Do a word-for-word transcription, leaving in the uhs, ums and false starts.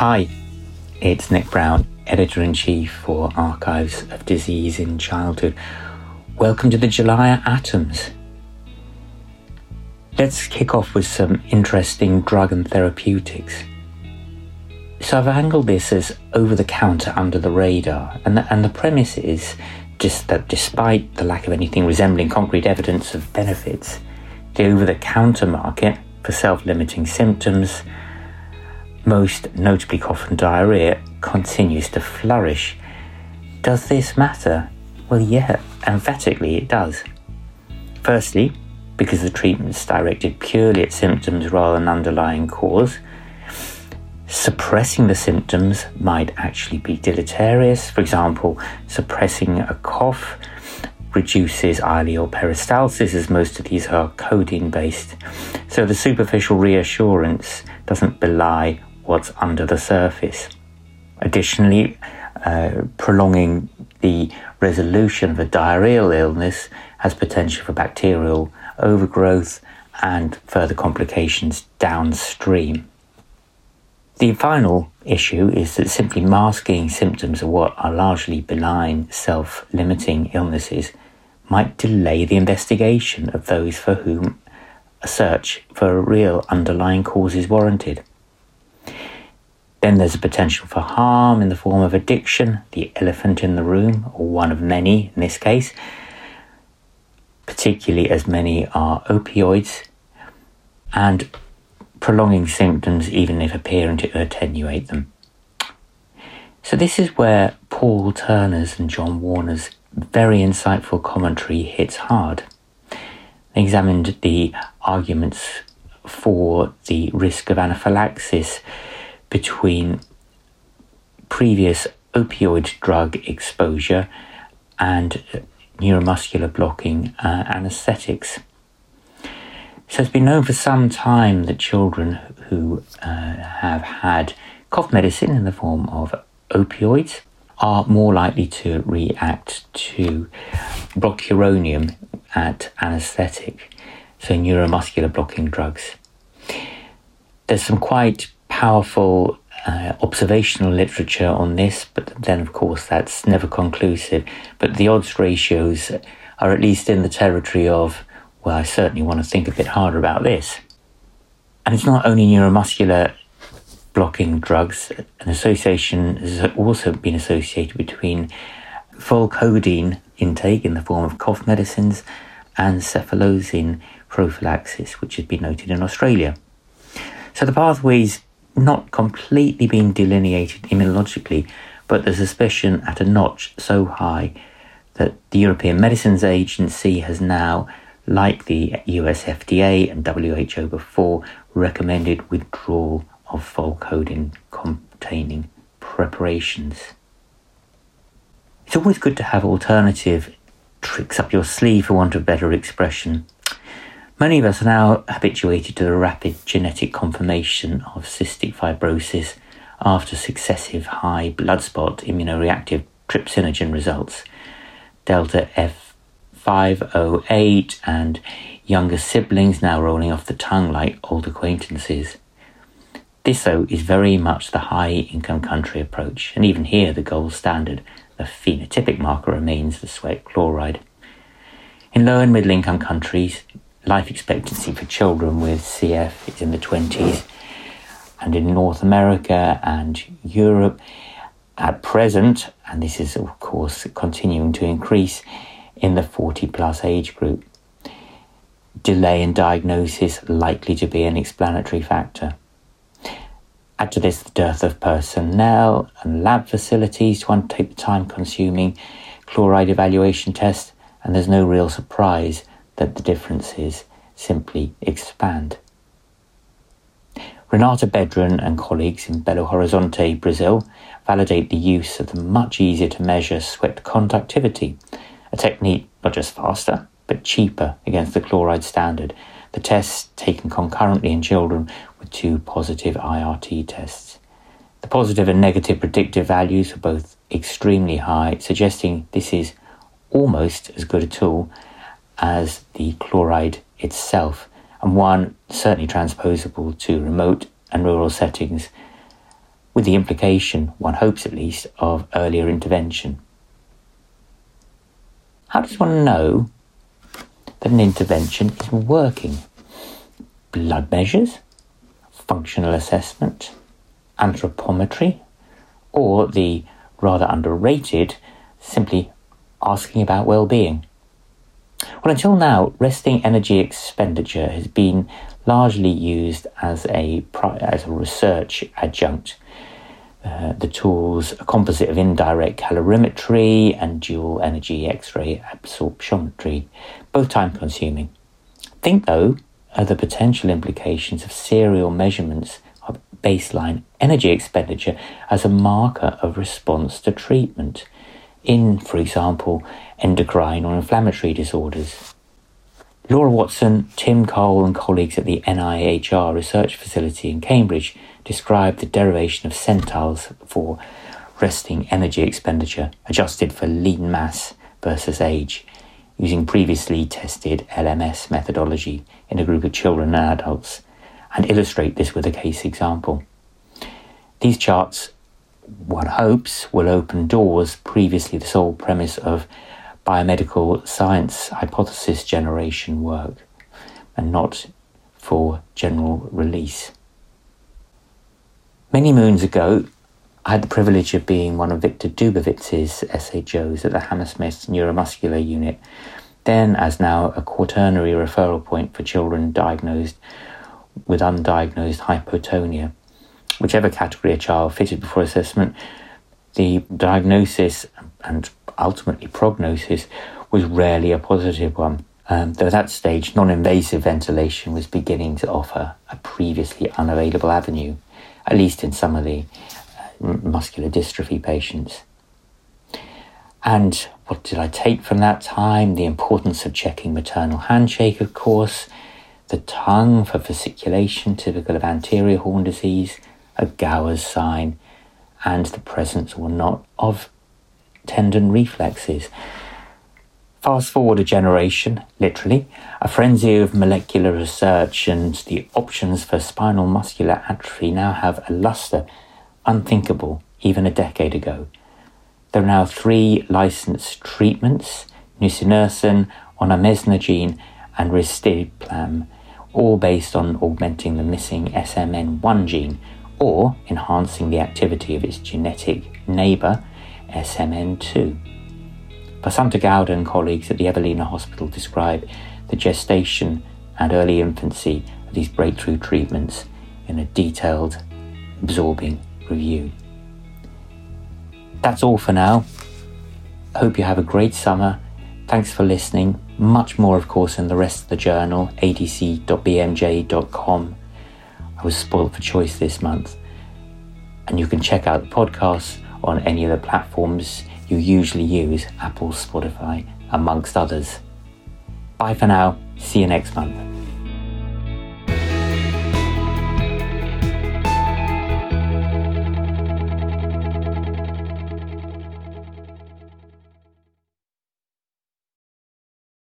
Hi, it's Nick Brown, Editor-in-Chief for Archives of Disease in Childhood. Welcome to the Julya Atoms. Let's kick off with some interesting drug and therapeutics. So I've angled this as over-the-counter, under-the-radar, and the, and the premise is just that despite the lack of anything resembling concrete evidence of benefits, the over-the-counter market for self-limiting symptoms, most notably cough and diarrhoea, continues to flourish. Does this matter? Well, yeah, emphatically it does. Firstly, because the treatment's directed purely at symptoms rather than underlying cause. Suppressing the symptoms might actually be deleterious. For example, suppressing a cough reduces ileal peristalsis, as most of these are codeine-based. So the superficial reassurance doesn't belie what's under the surface. Additionally, uh, prolonging the resolution of a diarrheal illness has potential for bacterial overgrowth and further complications downstream. The final issue is that simply masking symptoms of what are largely benign, self-limiting illnesses might delay the investigation of those for whom a search for a real underlying cause is warranted. Then there's a potential for harm in the form of addiction, the elephant in the room, or one of many in this case, particularly as many are opioids, and prolonging symptoms even if appearing to attenuate them. So this is where Paul Turner's and John Warner's very insightful commentary hits hard. They examined the arguments for the risk of anaphylaxis between previous opioid drug exposure and neuromuscular blocking uh, anesthetics. So it's been known for some time that children who uh, have had cough medicine in the form of opioids are more likely to react to rocuronium at anesthetic, so neuromuscular blocking drugs. There's some quite powerful uh, observational literature on this, but then of course that's never conclusive. But the odds ratios are at least in the territory of, well, I certainly want to think a bit harder about this. And it's not only neuromuscular blocking drugs. An association has also been associated between full codeine intake in the form of cough medicines and cephalosin prophylaxis, which has been noted in Australia. So the pathway's not completely been delineated immunologically, but the suspicion at a notch so high that the European Medicines Agency has now, like the U S F D A and W H O before, recommended withdrawal of folcodeine-containing preparations. It's always good to have alternative tricks up your sleeve, for want of better expression. Many of us are now habituated to the rapid genetic confirmation of cystic fibrosis after successive high bloodspot immunoreactive trypsinogen results. Delta F five oh eight and younger siblings now rolling off the tongue like old acquaintances. This, though, is very much the high-income country approach, and even here the gold standard, the phenotypic marker, remains the sweat chloride. In low- and middle-income countries, life expectancy for children with C F is in the twenties, and in North America and Europe at present, and this is, of course, continuing to increase, in the forty plus age group. Delay in diagnosis likely to be an explanatory factor. Add to this the dearth of personnel and lab facilities to undertake the time-consuming chloride evaluation test, and there's no real surprise that the differences simply expand. Renata Bedron and colleagues in Belo Horizonte, Brazil, validate the use of the much easier-to-measure sweat conductivity, a technique not just faster, but cheaper against the chloride standard. The tests taken concurrently in children with two positive I R T tests. The positive and negative predictive values are both extremely high, suggesting this is almost as good a tool as the chloride itself, and one certainly transposable to remote and rural settings, with the implication, one hopes at least, of earlier intervention. How does one know that an intervention is working? Blood measures, functional assessment, anthropometry, or the rather underrated, simply asking about well-being. Well, until now, resting energy expenditure has been largely used as a as a research adjunct. Uh, the tools, a composite of indirect calorimetry and dual energy X-ray absorptiometry, both time-consuming. Think, though, of the potential implications of serial measurements of baseline energy expenditure as a marker of response to treatment in, for example, endocrine or inflammatory disorders. Laura Watson, Tim Cole and colleagues at the N I H R Research Facility in Cambridge described the derivation of centiles for resting energy expenditure adjusted for lean mass versus age using previously tested L M S methodology in a group of children and adults, and illustrate this with a case example. These charts, one hopes, will open doors previously the sole premise of biomedical science hypothesis generation work and not for general release. Many moons ago, I had the privilege of being one of Victor Dubovitz's S H Os at the Hammersmith Neuromuscular Unit, then as now a quaternary referral point for children diagnosed with undiagnosed hypotonia. Whichever category a child fitted before assessment, the diagnosis and ultimately prognosis was rarely a positive one, um, though at that stage non-invasive ventilation was beginning to offer a previously unavailable avenue, at least in some of the uh, muscular dystrophy patients. And what did I take from that time? The importance of checking maternal handshake, of course, the tongue for fasciculation typical of anterior horn disease, a Gower's sign, and the presence or not of tendon reflexes. Fast forward a generation, literally, a frenzy of molecular research, and the options for spinal muscular atrophy now have a lustre unthinkable even a decade ago. There are now three licensed treatments, nusinersen, onasemnogene and risdiplam, all based on augmenting the missing S M N one gene or enhancing the activity of its genetic neighbour, S M N two. Vasanta Gowda and colleagues at the Evelina Hospital describe the gestation and early infancy of these breakthrough treatments in a detailed, absorbing review. That's all for now. Hope you have a great summer. Thanks for listening. Much more, of course, in the rest of the journal, A D C dot B M J dot com. I was spoiled for choice this month. And you can check out the podcast on any of the platforms you usually use, Apple, Spotify, amongst others. Bye for now. See you next month.